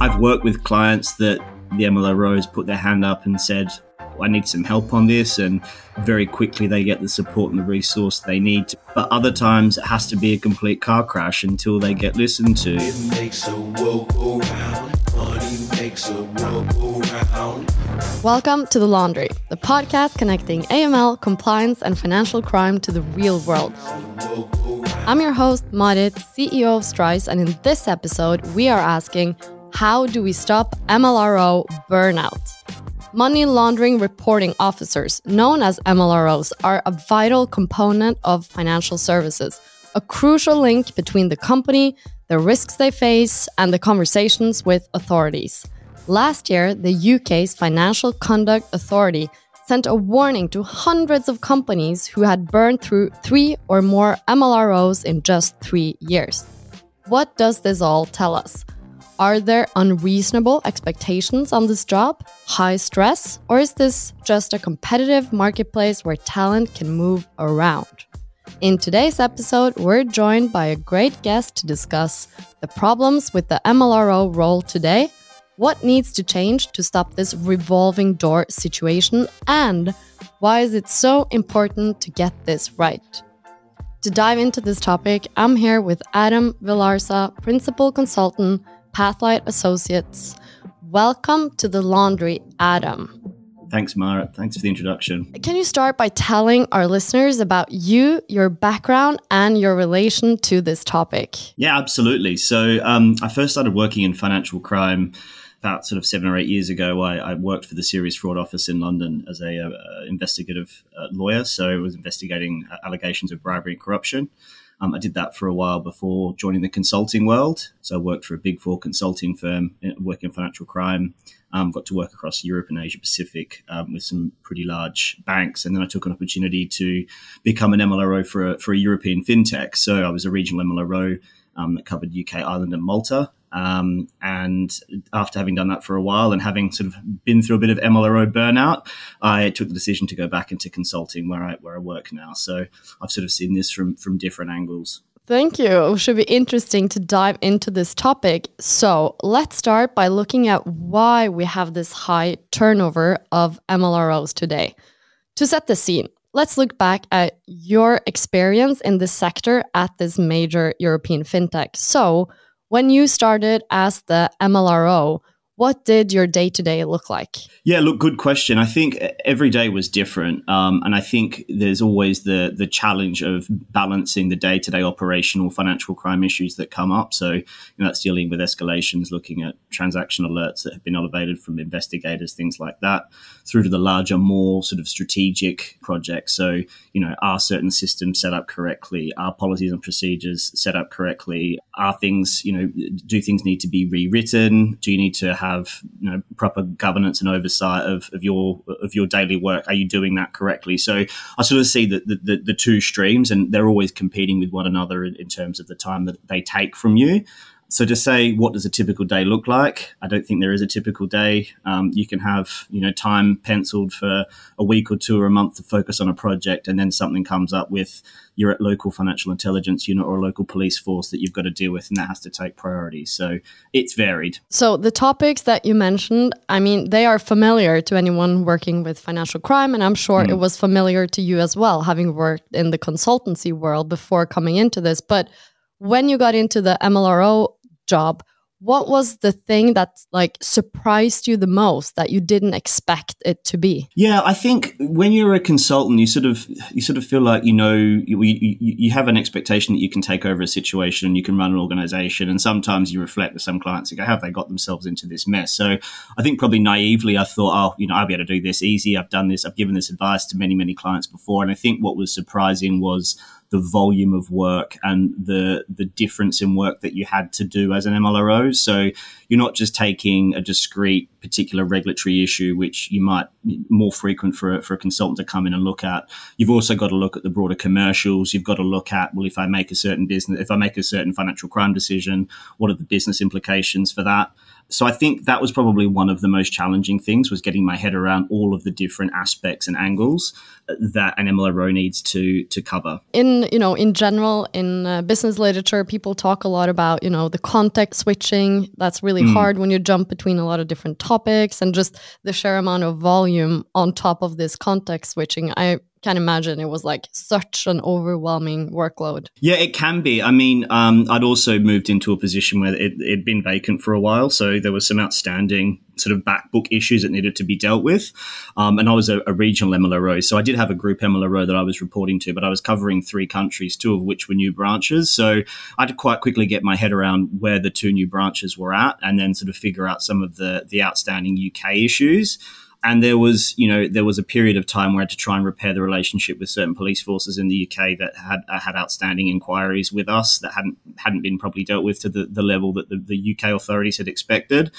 I've worked with clients that the MLROs put their hand up and said, I need some help on this, and very quickly they get the support and the resource they need. But other times it has to be a complete car crash until they get listened to. It makes a world go round. Money makes a world go round. Welcome to The Laundry, the podcast connecting AML, compliance and financial crime to the real world. I'm your host, Marit, CEO of Strice, and in this episode we are asking, how do we stop MLRO burnout? Money laundering reporting officers, known as MLROs, are a vital component of financial services, a crucial link between the company, the risks they face, and the conversations with authorities. Last year, the UK's Financial Conduct Authority sent a warning to hundreds of companies who had burned through 3 or more MLROs in just 3 years. What does this all tell us? Are there unreasonable expectations on this job, high stress, or is this just a competitive marketplace where talent can move around? In today's episode, we're joined by a great guest to discuss the problems with the MLRO role today, what needs to change to stop this revolving door situation, and why is it so important to get this right? To dive into this topic, I'm here with Adam Vilaça, Principal Consultant, Pathlight Associates. Welcome to The Laundry, Adam. Thanks, Marit. Thanks for the introduction. Can you start by telling our listeners about you, your background, and your relation to this topic? Yeah, absolutely. So I first started working in financial crime about sort of 7 or 8 years ago. I worked for the Serious Fraud Office in London as an investigative lawyer. So I was investigating allegations of bribery and corruption. I did that for a while before joining the consulting world. So I worked for a Big Four consulting firm, working in financial crime, got to work across Europe and Asia Pacific with some pretty large banks. And then I took an opportunity to become an MLRO for a European fintech. So I was a regional MLRO that covered UK, Ireland and Malta. And after having done that for a while and having sort of been through a bit of MLRO burnout, I took the decision to go back into consulting where I work now. So I've sort of seen this from different angles. Thank you. It should be interesting to dive into this topic. So let's start by looking at why we have this high turnover of MLROs today. To set the scene, let's look back at your experience in this sector at this major European fintech. So when you started as the MLRO, what did your day-to-day look like? Yeah, look, good question. I think every day was different. And I think there's always the challenge of balancing the day-to-day operational financial crime issues that come up. So that's dealing with escalations, looking at transaction alerts that have been elevated from investigators, things like that, through to the larger, more sort of strategic projects. So, are certain systems set up correctly? Are policies and procedures set up correctly? Are things, do things need to be rewritten? Do you need to have, proper governance and oversight of your daily work? Are you doing that correctly? So I sort of see the two streams, and they're always competing with one another in terms of the time that they take from you. So to say, what does a typical day look like? I don't think there is a typical day. You can have, time penciled for a week or two or a month to focus on a project, and then something comes up with you're at local financial intelligence unit or a local police force that you've got to deal with, and that has to take priority. So it's varied. So the topics that you mentioned, they are familiar to anyone working with financial crime, and I'm sure it was familiar to you as well, having worked in the consultancy world before coming into this. But when you got into the MLRO job, what was the thing that surprised you the most that you didn't expect it to be? Yeah, I think when you're a consultant, you sort of feel like you have an expectation that you can take over a situation, you can run an organization, and sometimes you reflect with some clients and go, "Have they got themselves into this mess?" So I think probably naively I thought, I'll be able to do this easy. I've done this. I've given this advice to many, many clients before, and I think what was surprising was the volume of work and the difference in work that you had to do as an MLRO. So you're not just taking a discrete particular regulatory issue, which you might more frequent for a consultant to come in and look at. You've also got to look at the broader commercials. You've got to look at, well, if I make a certain financial crime decision, what are the business implications for that? So I think that was probably one of the most challenging things, was getting my head around all of the different aspects and angles that an MLRO needs to cover. In even, you know, in general, in business literature, people talk a lot about, you know, the context switching. That's really hard when you jump between a lot of different topics, and just the sheer amount of volume on top of this context switching. I can't imagine it was like such an overwhelming workload. Yeah, it can be. I mean, I'd also moved into a position where it'd been vacant for a while. So there was some outstanding sort of back book issues that needed to be dealt with. And I was a regional MLRO. So I did have a group MLRO that I was reporting to, but I was covering three countries, two of which were new branches. So I had to quite quickly get my head around where the two new branches were at, and then sort of figure out some of the outstanding UK issues. And there was, you know, there was a period of time where I had to try and repair the relationship with certain police forces in the UK that had outstanding inquiries with us that hadn't been probably dealt with to the level that the UK authorities had expected.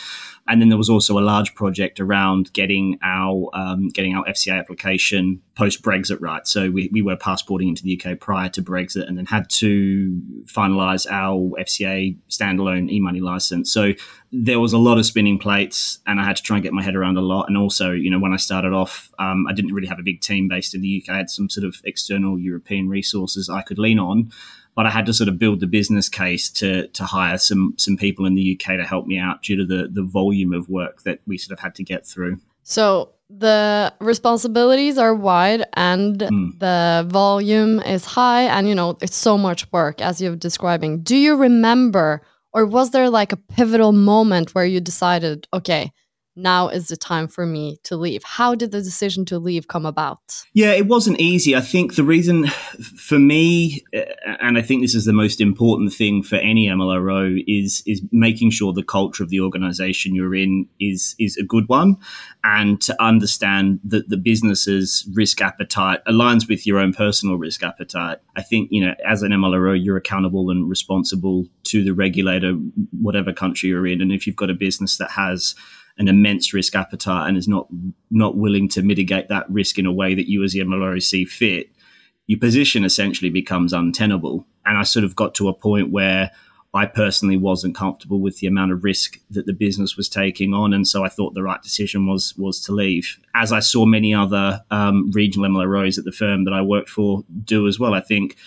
And then there was also a large project around getting our FCA application post-Brexit right. So we were passporting into the UK prior to Brexit, and then had to finalise our FCA standalone e-money licence. So there was a lot of spinning plates, and I had to try and get my head around a lot. And also, you know, when I started off, I didn't really have a big team based in the UK. I had some sort of external European resources I could lean on, but I had to sort of build the business case to hire some people in the UK to help me out due to the volume of work that we sort of had to get through. So the responsibilities are wide, and the volume is high, and, you know, it's so much work as you're describing. Do you remember, or was there like a pivotal moment where you decided, okay, now is the time for me to leave? How did the decision to leave come about? Yeah, it wasn't easy. I think the reason for me, and I think this is the most important thing for any MLRO, is making sure the culture of the organization you're in is a good one, and to understand that the business's risk appetite aligns with your own personal risk appetite. I think, you know, as an MLRO, you're accountable and responsible to the regulator, whatever country you're in. And if you've got a business that has an immense risk appetite and is not willing to mitigate that risk in a way that you as the MLRO see fit, your position essentially becomes untenable. And I sort of got to a point where I personally wasn't comfortable with the amount of risk that the business was taking on, and so I thought the right decision was to leave. As I saw many other regional MLROs at the firm that I worked for do as well, I think.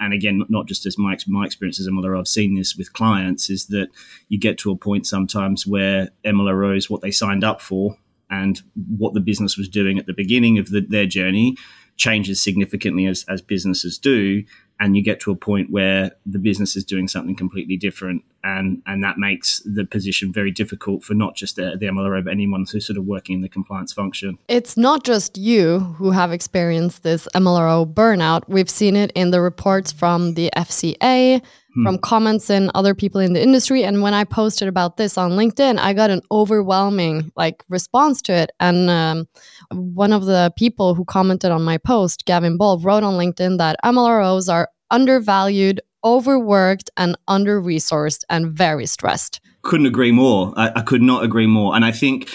And again, not just as my experience as MLRO, I've seen this with clients, is that you get to a point sometimes where MLROs, what they signed up for and what the business was doing at the beginning of their journey changes significantly as businesses do. And you get to a point where the business is doing something completely different. And that makes the position very difficult for not just the MLRO, but anyone who's sort of working in the compliance function. It's not just you who have experienced this MLRO burnout. We've seen it in the reports from the FCA, from comments and other people in the industry. And when I posted about this on LinkedIn, I got an overwhelming response to it. And one of the people who commented on my post, Gavin Ball, wrote on LinkedIn that MLROs are undervalued, overworked, and under-resourced, and very stressed. Couldn't agree more. I could not agree more. And I think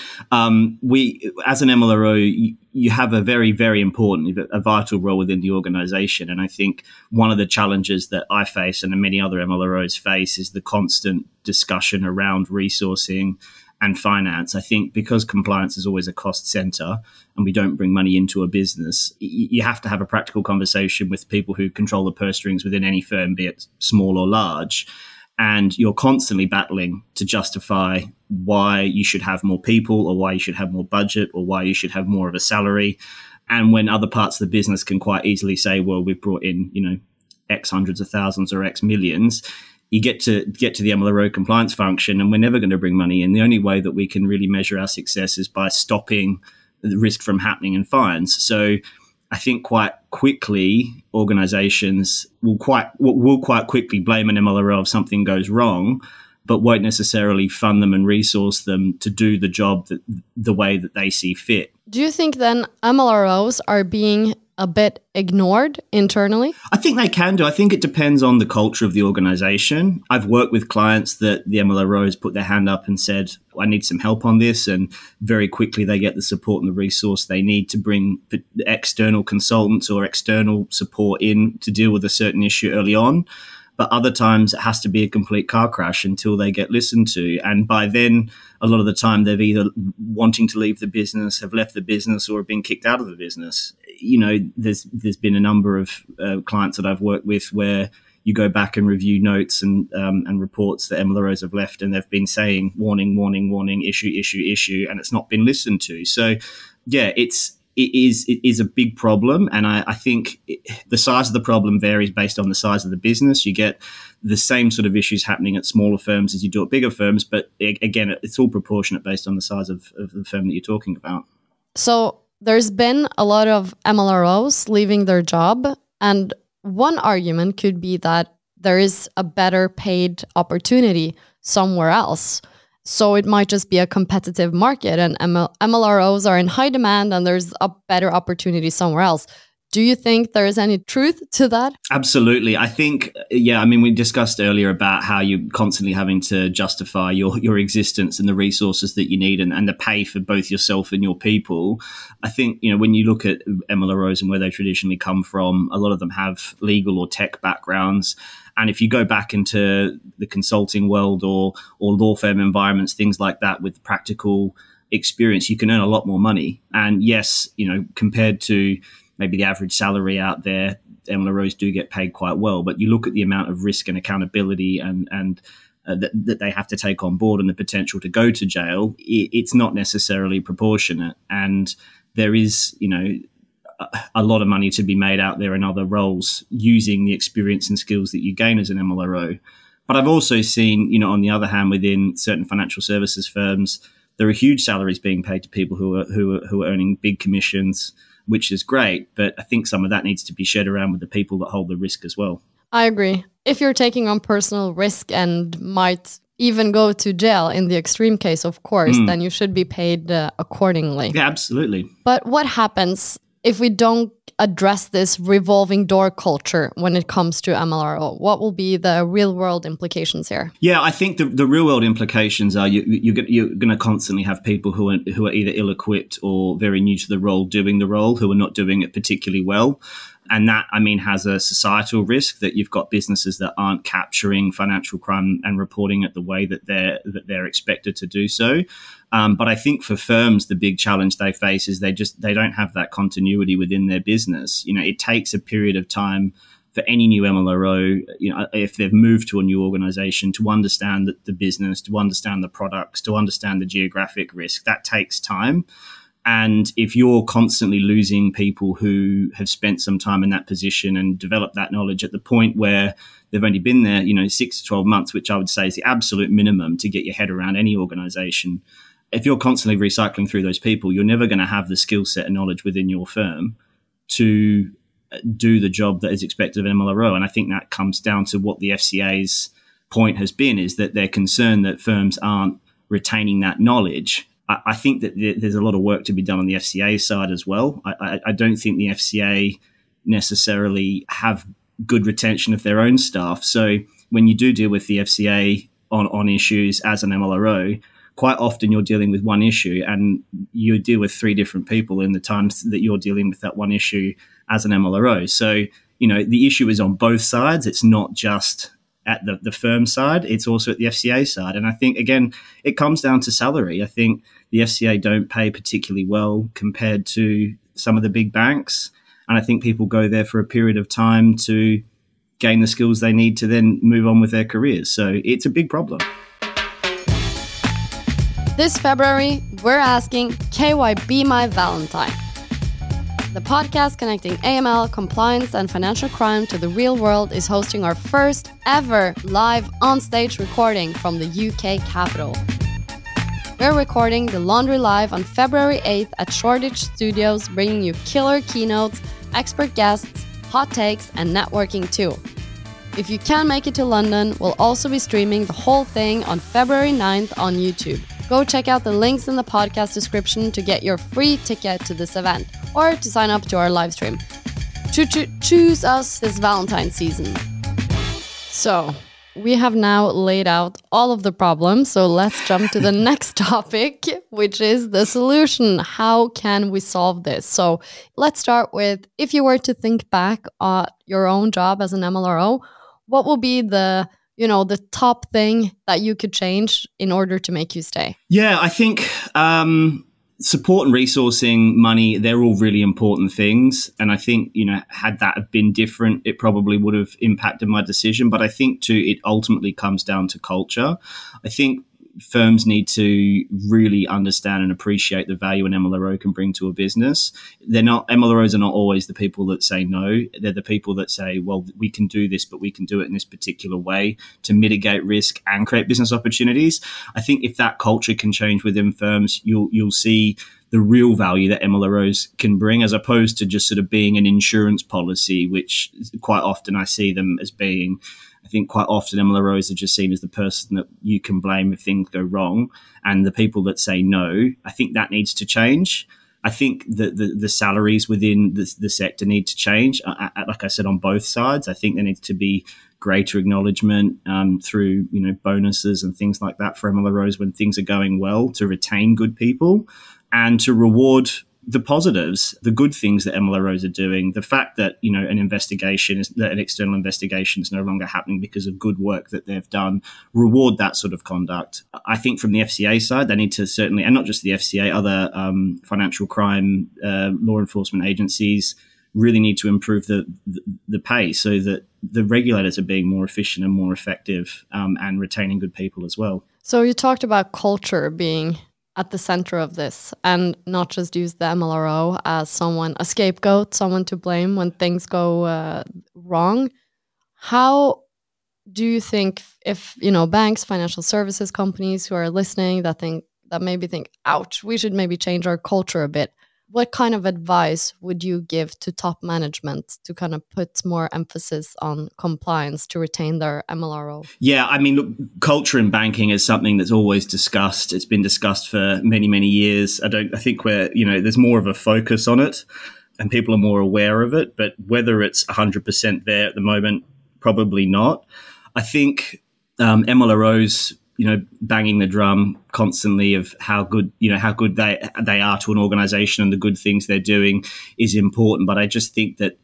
we, as an MLRO, you have a very, very important, a vital role within the organization. And I think one of the challenges that I face and many other MLROs face is the constant discussion around resourcing and finance. I think because compliance is always a cost center and we don't bring money into a business, you have to have a practical conversation with people who control the purse strings within any firm, be it small or large. And you're constantly battling to justify why you should have more people, or why you should have more budget, or why you should have more of a salary. And when other parts of the business can quite easily say, well, we've brought in, you know, X hundreds of thousands or X millions, you get to the MLRO compliance function and we're never going to bring money in. The only way that we can really measure our success is by stopping the risk from happening and fines. So I think quite quickly organizations will quite quickly blame an MLRO if something goes wrong, but won't necessarily fund them and resource them to do the job the way that they see fit. Do you think then MLROs are being a bit ignored internally? I think they can do. I think it depends on the culture of the organization. I've worked with clients that the MLRO has put their hand up and said, I need some help on this. And very quickly, they get the support and the resource they need to bring external consultants or external support in to deal with a certain issue early on. But other times it has to be a complete car crash until they get listened to. And by then, a lot of the time, they've either wanting to leave the business, have left the business, or have been kicked out of the business. you know, there's been a number of clients that I've worked with where you go back and review notes and reports that MLROs have left, and they've been saying warning, warning, warning, issue, issue, issue, and it's not been listened to. So, yeah, it is a big problem, and I think the size of the problem varies based on the size of the business. You get the same sort of issues happening at smaller firms as you do at bigger firms, but again, it's all proportionate based on the size of the firm that you're talking about. So there's been a lot of MLROs leaving their job, and one argument could be that there is a better paid opportunity somewhere else. So it might just be a competitive market and MLROs are in high demand and there's a better opportunity somewhere else. Do you think there is any truth to that? Absolutely. I think, yeah, I mean, we discussed earlier about how you're constantly having to justify your existence and the resources that you need and the pay for both yourself and your people. I think, you know, when you look at MLROs and where they traditionally come from, a lot of them have legal or tech backgrounds. And if you go back into the consulting world or law firm environments, things like that with practical experience, you can earn a lot more money. And yes, you know, compared to maybe the average salary out there, MLROs do get paid quite well, but you look at the amount of risk and accountability and that they have to take on board and the potential to go to jail, it's not necessarily proportionate. And there is, you know, a lot of money to be made out there in other roles using the experience and skills that you gain as an MLRO. But I've also seen, you know, on the other hand, within certain financial services firms, there are huge salaries being paid to people who are earning big commissions, which is great, but I think some of that needs to be shared around with the people that hold the risk as well. I agree. If you're taking on personal risk and might even go to jail in the extreme case, of course, then you should be paid accordingly. Yeah, absolutely. But what happens if we don't address this revolving door culture when it comes to MLRO? What will be the real world implications here? Yeah, I think the real world implications are you're going to constantly have people who are either ill-equipped or very new to the role doing the role, who are not doing it particularly well. And that, I mean, has a societal risk that you've got businesses that aren't capturing financial crime and reporting it the way that they're expected to do so. But I think for firms, the big challenge they face is they don't have that continuity within their business. You know, it takes a period of time for any new MLRO, you know, if they've moved to a new organization, to understand the business, to understand the products, to understand the geographic risk. That takes time. And if you're constantly losing people who have spent some time in that position and developed that knowledge at the point where they've only been there, you know, 6 to 12 months, which I would say is the absolute minimum to get your head around any organization. If you're constantly recycling through those people, you're never going to have the skill set and knowledge within your firm to do the job that is expected of an MLRO. And I think that comes down to what the FCA's point has been, is that they're concerned that firms aren't retaining that knowledge. I think that there's a lot of work to be done on the FCA side as well. I don't think the FCA necessarily have good retention of their own staff. So when you do deal with the FCA on issues as an MLRO, quite often you're dealing with one issue and you deal with 3 different people in the times that you're dealing with that one issue as an MLRO. So, you know, the issue is on both sides. It's not just at the firm side, it's also at the FCA side. And I think, again, it comes down to salary. I think the FCA don't pay particularly well compared to some of the big banks. And I think people go there for a period of time to gain the skills they need to then move on with their careers. So it's a big problem. This February, we're asking, KY Be My Valentine, the podcast connecting AML, compliance, and financial crime to the real world is hosting our first ever live onstage recording from the UK capital. We're recording The Laundry live on February 8th at Shoreditch Studios, bringing you killer keynotes, expert guests, hot takes, and networking too. If you can't make it to London, we'll also be streaming the whole thing on February 9th on YouTube. Go check out the links in the podcast description to get your free ticket to this event or to sign up to our live stream. Choose us this Valentine's season. So we have now laid out all of the problems. So let's jump to the next topic, which is the solution. How can we solve this? So let's start with, if you were to think back on your own job as an MLRO, what will be the top thing that you could change in order to make you stay? Yeah, I think Support and resourcing, money, they're all really important things. And I think, you know, had that been different, it probably would have impacted my decision. But I think too, it ultimately comes down to culture. I think firms need to really understand and appreciate the value an MLRO can bring to a business. MLROs are not always the people that say no. They're the people that say, well, we can do this, but we can do it in this particular way to mitigate risk and create business opportunities. I think if that culture can change within firms, you'll see the real value that MLROs can bring, as opposed to just sort of being an insurance policy, which quite often I see them as being. I think quite often MLROs are just seen as the person that you can blame if things go wrong, and the people that say no. I think that needs to change. I think that the salaries within the sector need to change. Like I said, on both sides, I think there needs to be greater acknowledgement through, you know, bonuses and things like that for MLROs when things are going well, to retain good people and to reward the positives, the good things that MLROs are doing. The fact that, you know, an external investigation is no longer happening because of good work that they've done, reward that sort of conduct. I think from the FCA side, they need to certainly, and not just the FCA, other financial crime law enforcement agencies really need to improve the pay so that the regulators are being more efficient and more effective and retaining good people as well. So you talked about culture being at the center of this, and not just use the MLRO as a scapegoat, someone to blame when things go wrong. How do you think, if, you know, banks, financial services companies who are listening that maybe think, ouch, we should maybe change our culture a bit, what kind of advice would you give to top management to kind of put more emphasis on compliance to retain their MLRO? Yeah, I mean, look, culture in banking is something that's always discussed. It's been discussed for many, many years. I think there's more of a focus on it and people are more aware of it, but whether it's 100% there at the moment, probably not. I think MLROs, you know, banging the drum constantly of how good they are to an organization and the good things they're doing is important. But I just think that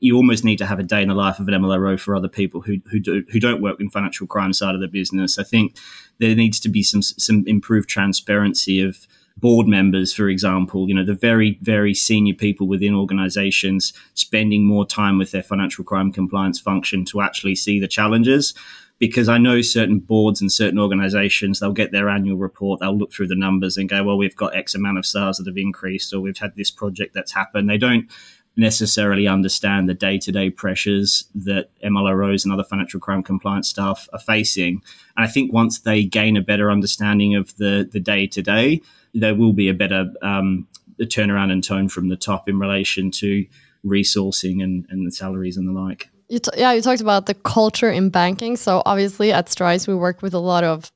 you almost need to have a day in the life of an MLRO for other people who don't work in financial crime side of the business. I think there needs to be some improved transparency of board members, for example, you know, the very, very senior people within organizations spending more time with their financial crime compliance function to actually see the challenges. Because I know certain boards and certain organizations, they'll get their annual report, they'll look through the numbers and go, well, we've got X amount of SARS that have increased, or we've had this project that's happened. They don't necessarily understand the day-to-day pressures that MLROs and other financial crime compliance staff are facing. And I think once they gain a better understanding of the day-to-day, there will be a better turnaround and tone from the top in relation to resourcing and the salaries and the like. You talked about the culture in banking. So obviously at Strice, we work with a lot of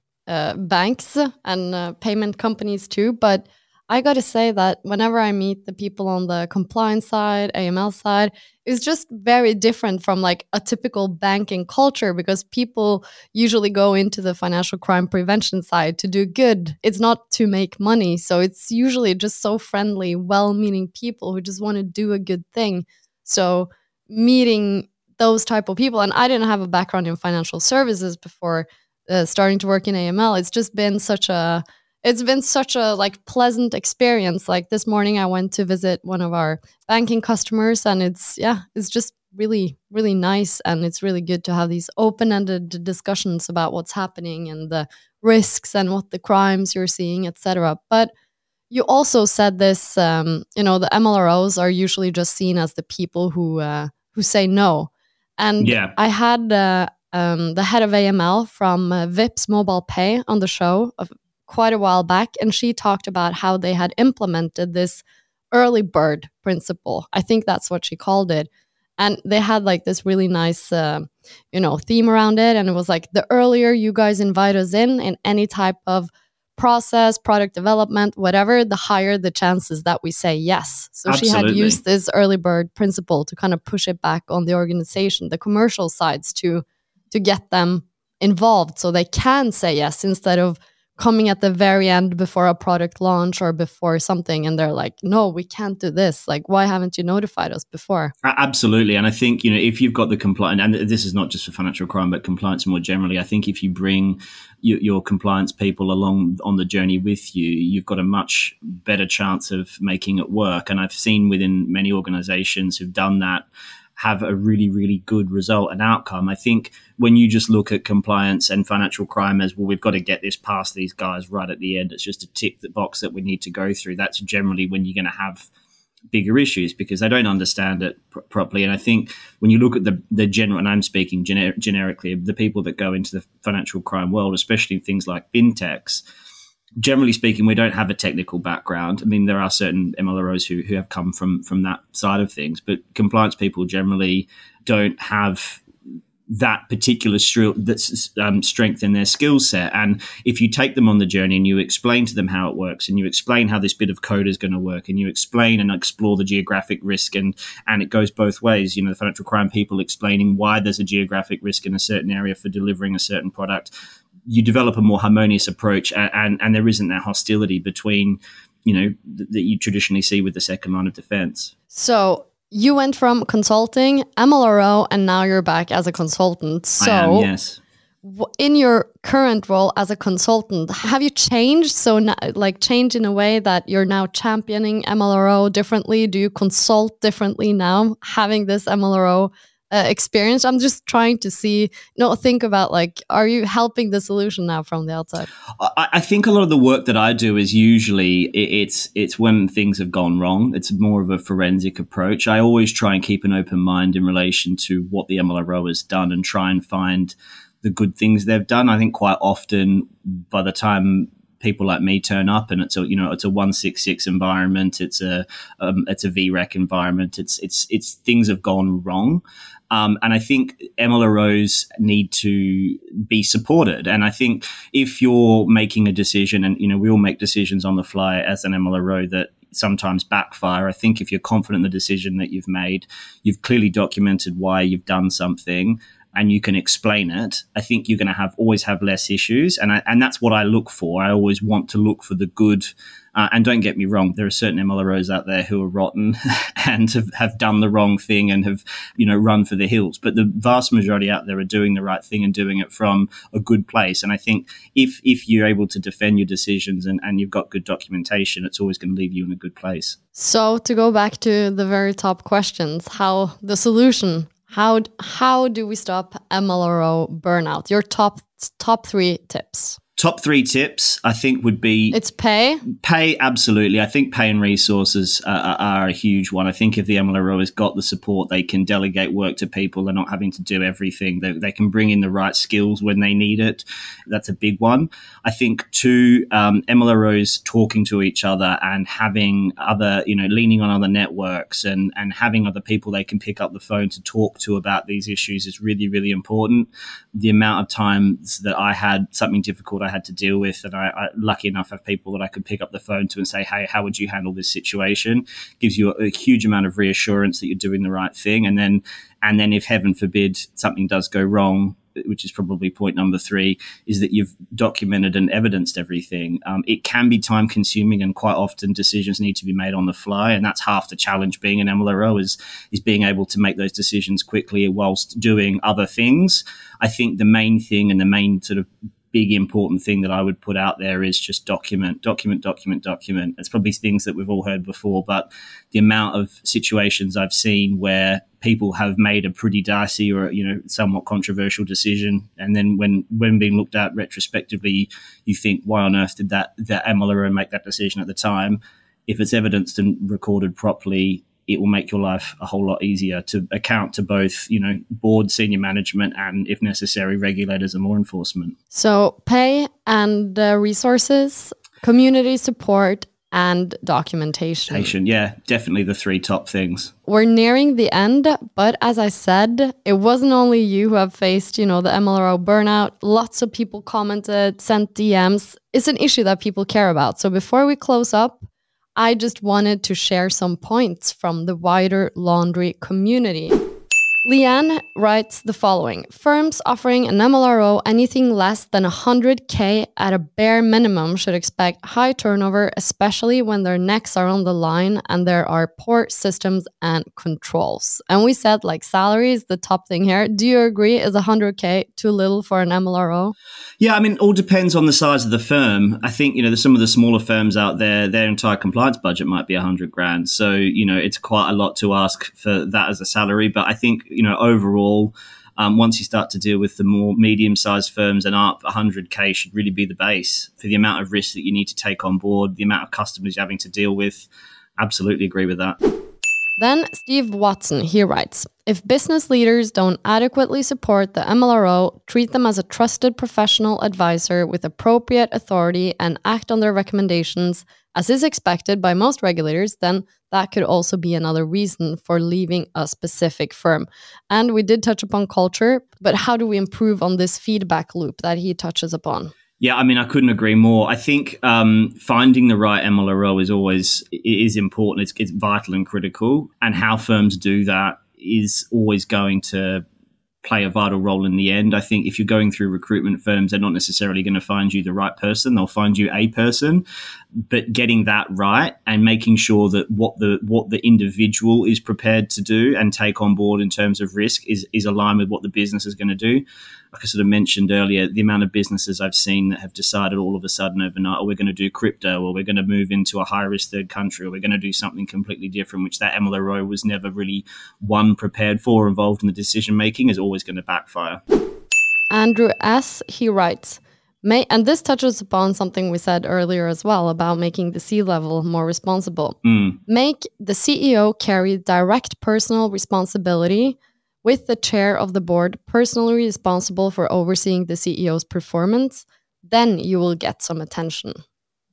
banks and payment companies too. But I got to say that whenever I meet the people on the compliance side, AML side, it's just very different from like a typical banking culture, because people usually go into the financial crime prevention side to do good. It's not to make money. So it's usually just so friendly, well-meaning people who just want to do a good thing. So meeting those type of people, and I didn't have a background in financial services before starting to work in AML. It's been such a like pleasant experience. Like this morning, I went to visit one of our banking customers, and it's just really, really nice, and it's really good to have these open-ended discussions about what's happening and the risks and what the crimes you're seeing, etc. But you also said this, the MLROs are usually just seen as the people who say no. And yeah. I had the head of AML from Vipps Mobile Pay on the show quite a while back, and she talked about how they had implemented this early bird principle. I think that's what she called it. And they had like this really nice, theme around it. And it was like, the earlier you guys invite us in any type of process, product development, whatever, the higher the chances that we say yes. So absolutely. She had used this early bird principle to kind of push it back on the organization, the commercial sides, to get them involved so they can say yes, instead of coming at the very end before a product launch or before something, and they're like, no, we can't do this. Like, why haven't you notified us before? Absolutely. And I think, you know, if you've got the compliance, and this is not just for financial crime, but compliance more generally, I think if you bring your compliance people along on the journey with you, you've got a much better chance of making it work. And I've seen within many organizations who've done that, have a really, really good result and outcome. I think when you just look at compliance and financial crime as, well, we've got to get this past these guys right at the end. It's just a tick the box that we need to go through. That's generally when you're going to have bigger issues because they don't understand it properly. And I think when you look at the general, and I'm speaking generically, the people that go into the financial crime world, especially things like fintechs, generally speaking, we don't have a technical background. I mean, there are certain MLROs who have come from that side of things, but compliance people generally don't have that particular strength in their skill set. And if you take them on the journey and you explain to them how it works and you explain how this bit of code is going to work and you explain and explore the geographic risk and it goes both ways, you know, the financial crime people explaining why there's a geographic risk in a certain area for delivering a certain product, you develop a more harmonious approach and there isn't that hostility between, you know, that you traditionally see with the second line of defense. So you went from consulting, MLRO, and now you're back as a consultant. So I am, yes. In your current role as a consultant, have you changed? So changed in a way that you're now championing MLRO differently? Do you consult differently now having this MLRO experience? I'm just trying to see, think about are you helping the solution now from the outside? I think a lot of the work that I do is usually it's when things have gone wrong. It's more of a forensic approach. I always try and keep an open mind in relation to what the MLRO has done and try and find the good things they've done. I think quite often by the time people like me turn up and it's a 166 environment, it's a VREC environment, it's things have gone wrong. And I think MLROs need to be supported. And I think if you're making a decision, and, you know, we all make decisions on the fly as an MLRO that sometimes backfire, I think if you're confident in the decision that you've made, you've clearly documented why you've done something and you can explain it, I think you're going to always have less issues. And that's what I look for. I always want to look for the good. And don't get me wrong, there are certain MLROs out there who are rotten and have done the wrong thing and have, run for the hills. But the vast majority out there are doing the right thing and doing it from a good place. And I think if you're able to defend your decisions and you've got good documentation, it's always going to leave you in a good place. So to go back to the very top questions, the solution, how do we stop MLRO burnout? Your top three tips. Top three tips, I think, would be... It's pay? Pay, absolutely. I think pay and resources are a huge one. I think if the MLRO has got the support, they can delegate work to people. They're not having to do everything. They can bring in the right skills when they need it. That's a big one. I think, two, MLROs talking to each other and having other, leaning on other networks and having other people they can pick up the phone to talk to about these issues is really, really important. The amount of times that I had something difficult I had to deal with, and I lucky enough have people that I could pick up the phone to and say, hey, how would you handle this situation? Gives you a huge amount of reassurance that you're doing the right thing. And then if heaven forbid something does go wrong, which is probably point number three, is that you've documented and evidenced everything. It can be time consuming, and quite often decisions need to be made on the fly. And that's half the challenge being an MLRO is being able to make those decisions quickly whilst doing other things. I think the main thing and the main sort of big important thing that I would put out there is just document. It's probably things that we've all heard before, but the amount of situations I've seen where people have made a pretty dicey or, somewhat controversial decision, and then when being looked at retrospectively, you think, why on earth did that MLRO make that decision at the time? If it's evidenced and recorded properly, it will make your life a whole lot easier to account to both, board, senior management, and if necessary, regulators and law enforcement. So pay and resources, community support, and documentation. Yeah, definitely the three top things. We're nearing the end, but as I said, it wasn't only you who have faced, the MLRO burnout. Lots of people commented, sent DMs. It's an issue that people care about. So before we close up, I just wanted to share some points from the wider laundry community. Leanne writes the following. Firms offering an MLRO anything less than 100K at a bare minimum should expect high turnover, especially when their necks are on the line and there are poor systems and controls. And we said like salary is the top thing here. Do you agree? Is 100K too little for an MLRO? Yeah, I mean, it all depends on the size of the firm. I think, you know, some of the smaller firms out there, their entire compliance budget might be 100 grand. So, you know, it's quite a lot to ask for that as a salary. But I think, you know, overall, once you start to deal with the more medium-sized firms and up, 100K should really be the base for the amount of risk that you need to take on board, the amount of customers you're having to deal with. Absolutely agree with that. Then Steve Watson, he writes, if business leaders don't adequately support the MLRO, treat them as a trusted professional advisor with appropriate authority and act on their recommendations, as is expected by most regulators, then that could also be another reason for leaving a specific firm. And we did touch upon culture, but how do we improve on this feedback loop that he touches upon? Yeah, I mean, I couldn't agree more. I think finding the right MLRO is important. It's vital and critical. And how firms do that is always going to play a vital role in the end. I think if you're going through recruitment firms, they're not necessarily going to find you the right person. They'll find you a person. But getting that right and making sure that what the individual is prepared to do and take on board in terms of risk is aligned with what the business is going to do. Like I sort of mentioned earlier, the amount of businesses I've seen that have decided all of a sudden overnight, oh, we're going to do crypto, or we're going to move into a high-risk third country, or we're going to do something completely different, which that MLRO was never really, one, prepared for or involved in the decision-making, is always going to backfire. Andrew S., he writes, and this touches upon something we said earlier as well about making the C-level more responsible. Make the CEO carry direct personal responsibility, with the chair of the board personally responsible for overseeing the CEO's performance, then you will get some attention.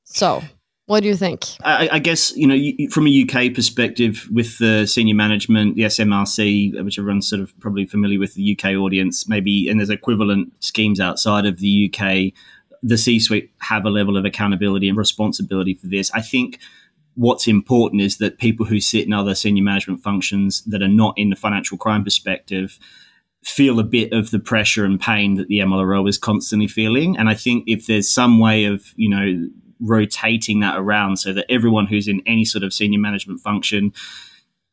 So, what do you think? I guess, you know, from a UK perspective, with the senior management, the SMRC, which everyone's sort of probably familiar with, the UK audience, maybe, and there's equivalent schemes outside of the UK, the C-suite have a level of accountability and responsibility for this. I think what's important is that people who sit in other senior management functions that are not in the financial crime perspective feel a bit of the pressure and pain that the MLRO is constantly feeling. And I think if there's some way of, you know, rotating that around so that everyone who's in any sort of senior management function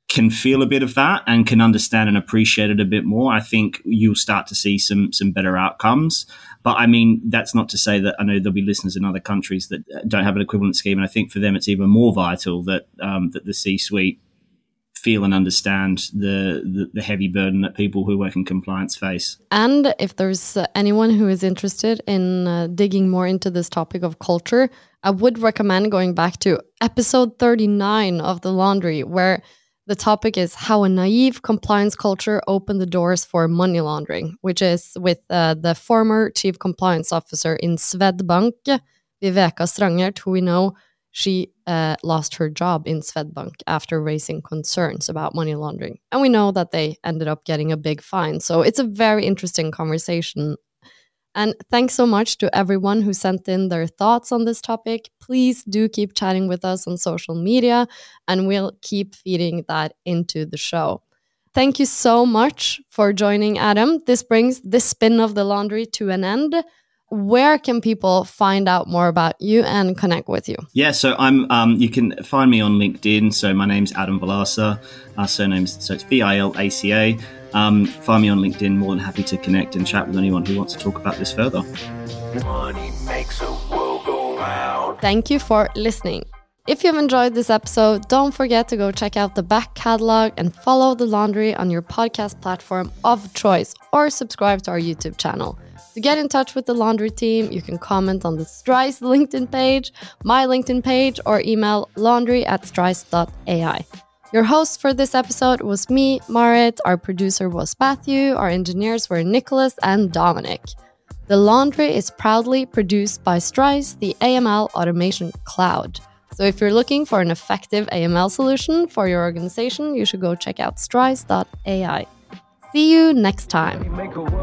can feel a bit of that and can understand and appreciate it a bit more, I think you'll start to see some better outcomes. But I mean, that's not to say that I know there'll be listeners in other countries that don't have an equivalent scheme. And I think for them, it's even more vital that that the C-suite feel and understand the heavy burden that people who work in compliance face. And if there's anyone who is interested in digging more into this topic of culture, I would recommend going back to episode 39 of The Laundry, where the topic is how a naive compliance culture opened the doors for money laundering, which is with the former chief compliance officer in Swedbank, Viveka Strangert, who we know she lost her job in Swedbank after raising concerns about money laundering. And we know that they ended up getting a big fine. So it's a very interesting conversation. And thanks so much to everyone who sent in their thoughts on this topic. Please do keep chatting with us on social media, and we'll keep feeding that into the show. Thank you so much for joining, Adam. This brings this spin of The Laundry to an end. Where can people find out more about you and connect with you? Yeah, so I'm. You can find me on LinkedIn. So my name's Adam Vilaça. Our surname's, so it's Vilaca. Find me on LinkedIn. More than happy to connect and chat with anyone who wants to talk about this further. Money makes the world go round. Thank you for listening. If you've enjoyed this episode, don't forget to go check out the back catalog and follow The Laundry on your podcast platform of choice, or subscribe to our YouTube channel. To get in touch with The Laundry team, you can comment on the Strice LinkedIn page, my LinkedIn page, or email laundry@strice.ai. Your host for this episode was me, Marit. Our producer was Matthew. Our engineers were Nicholas and Dominic. The Laundry is proudly produced by Strice, the AML Automation Cloud. So if you're looking for an effective AML solution for your organization, you should go check out strice.ai. See you next time.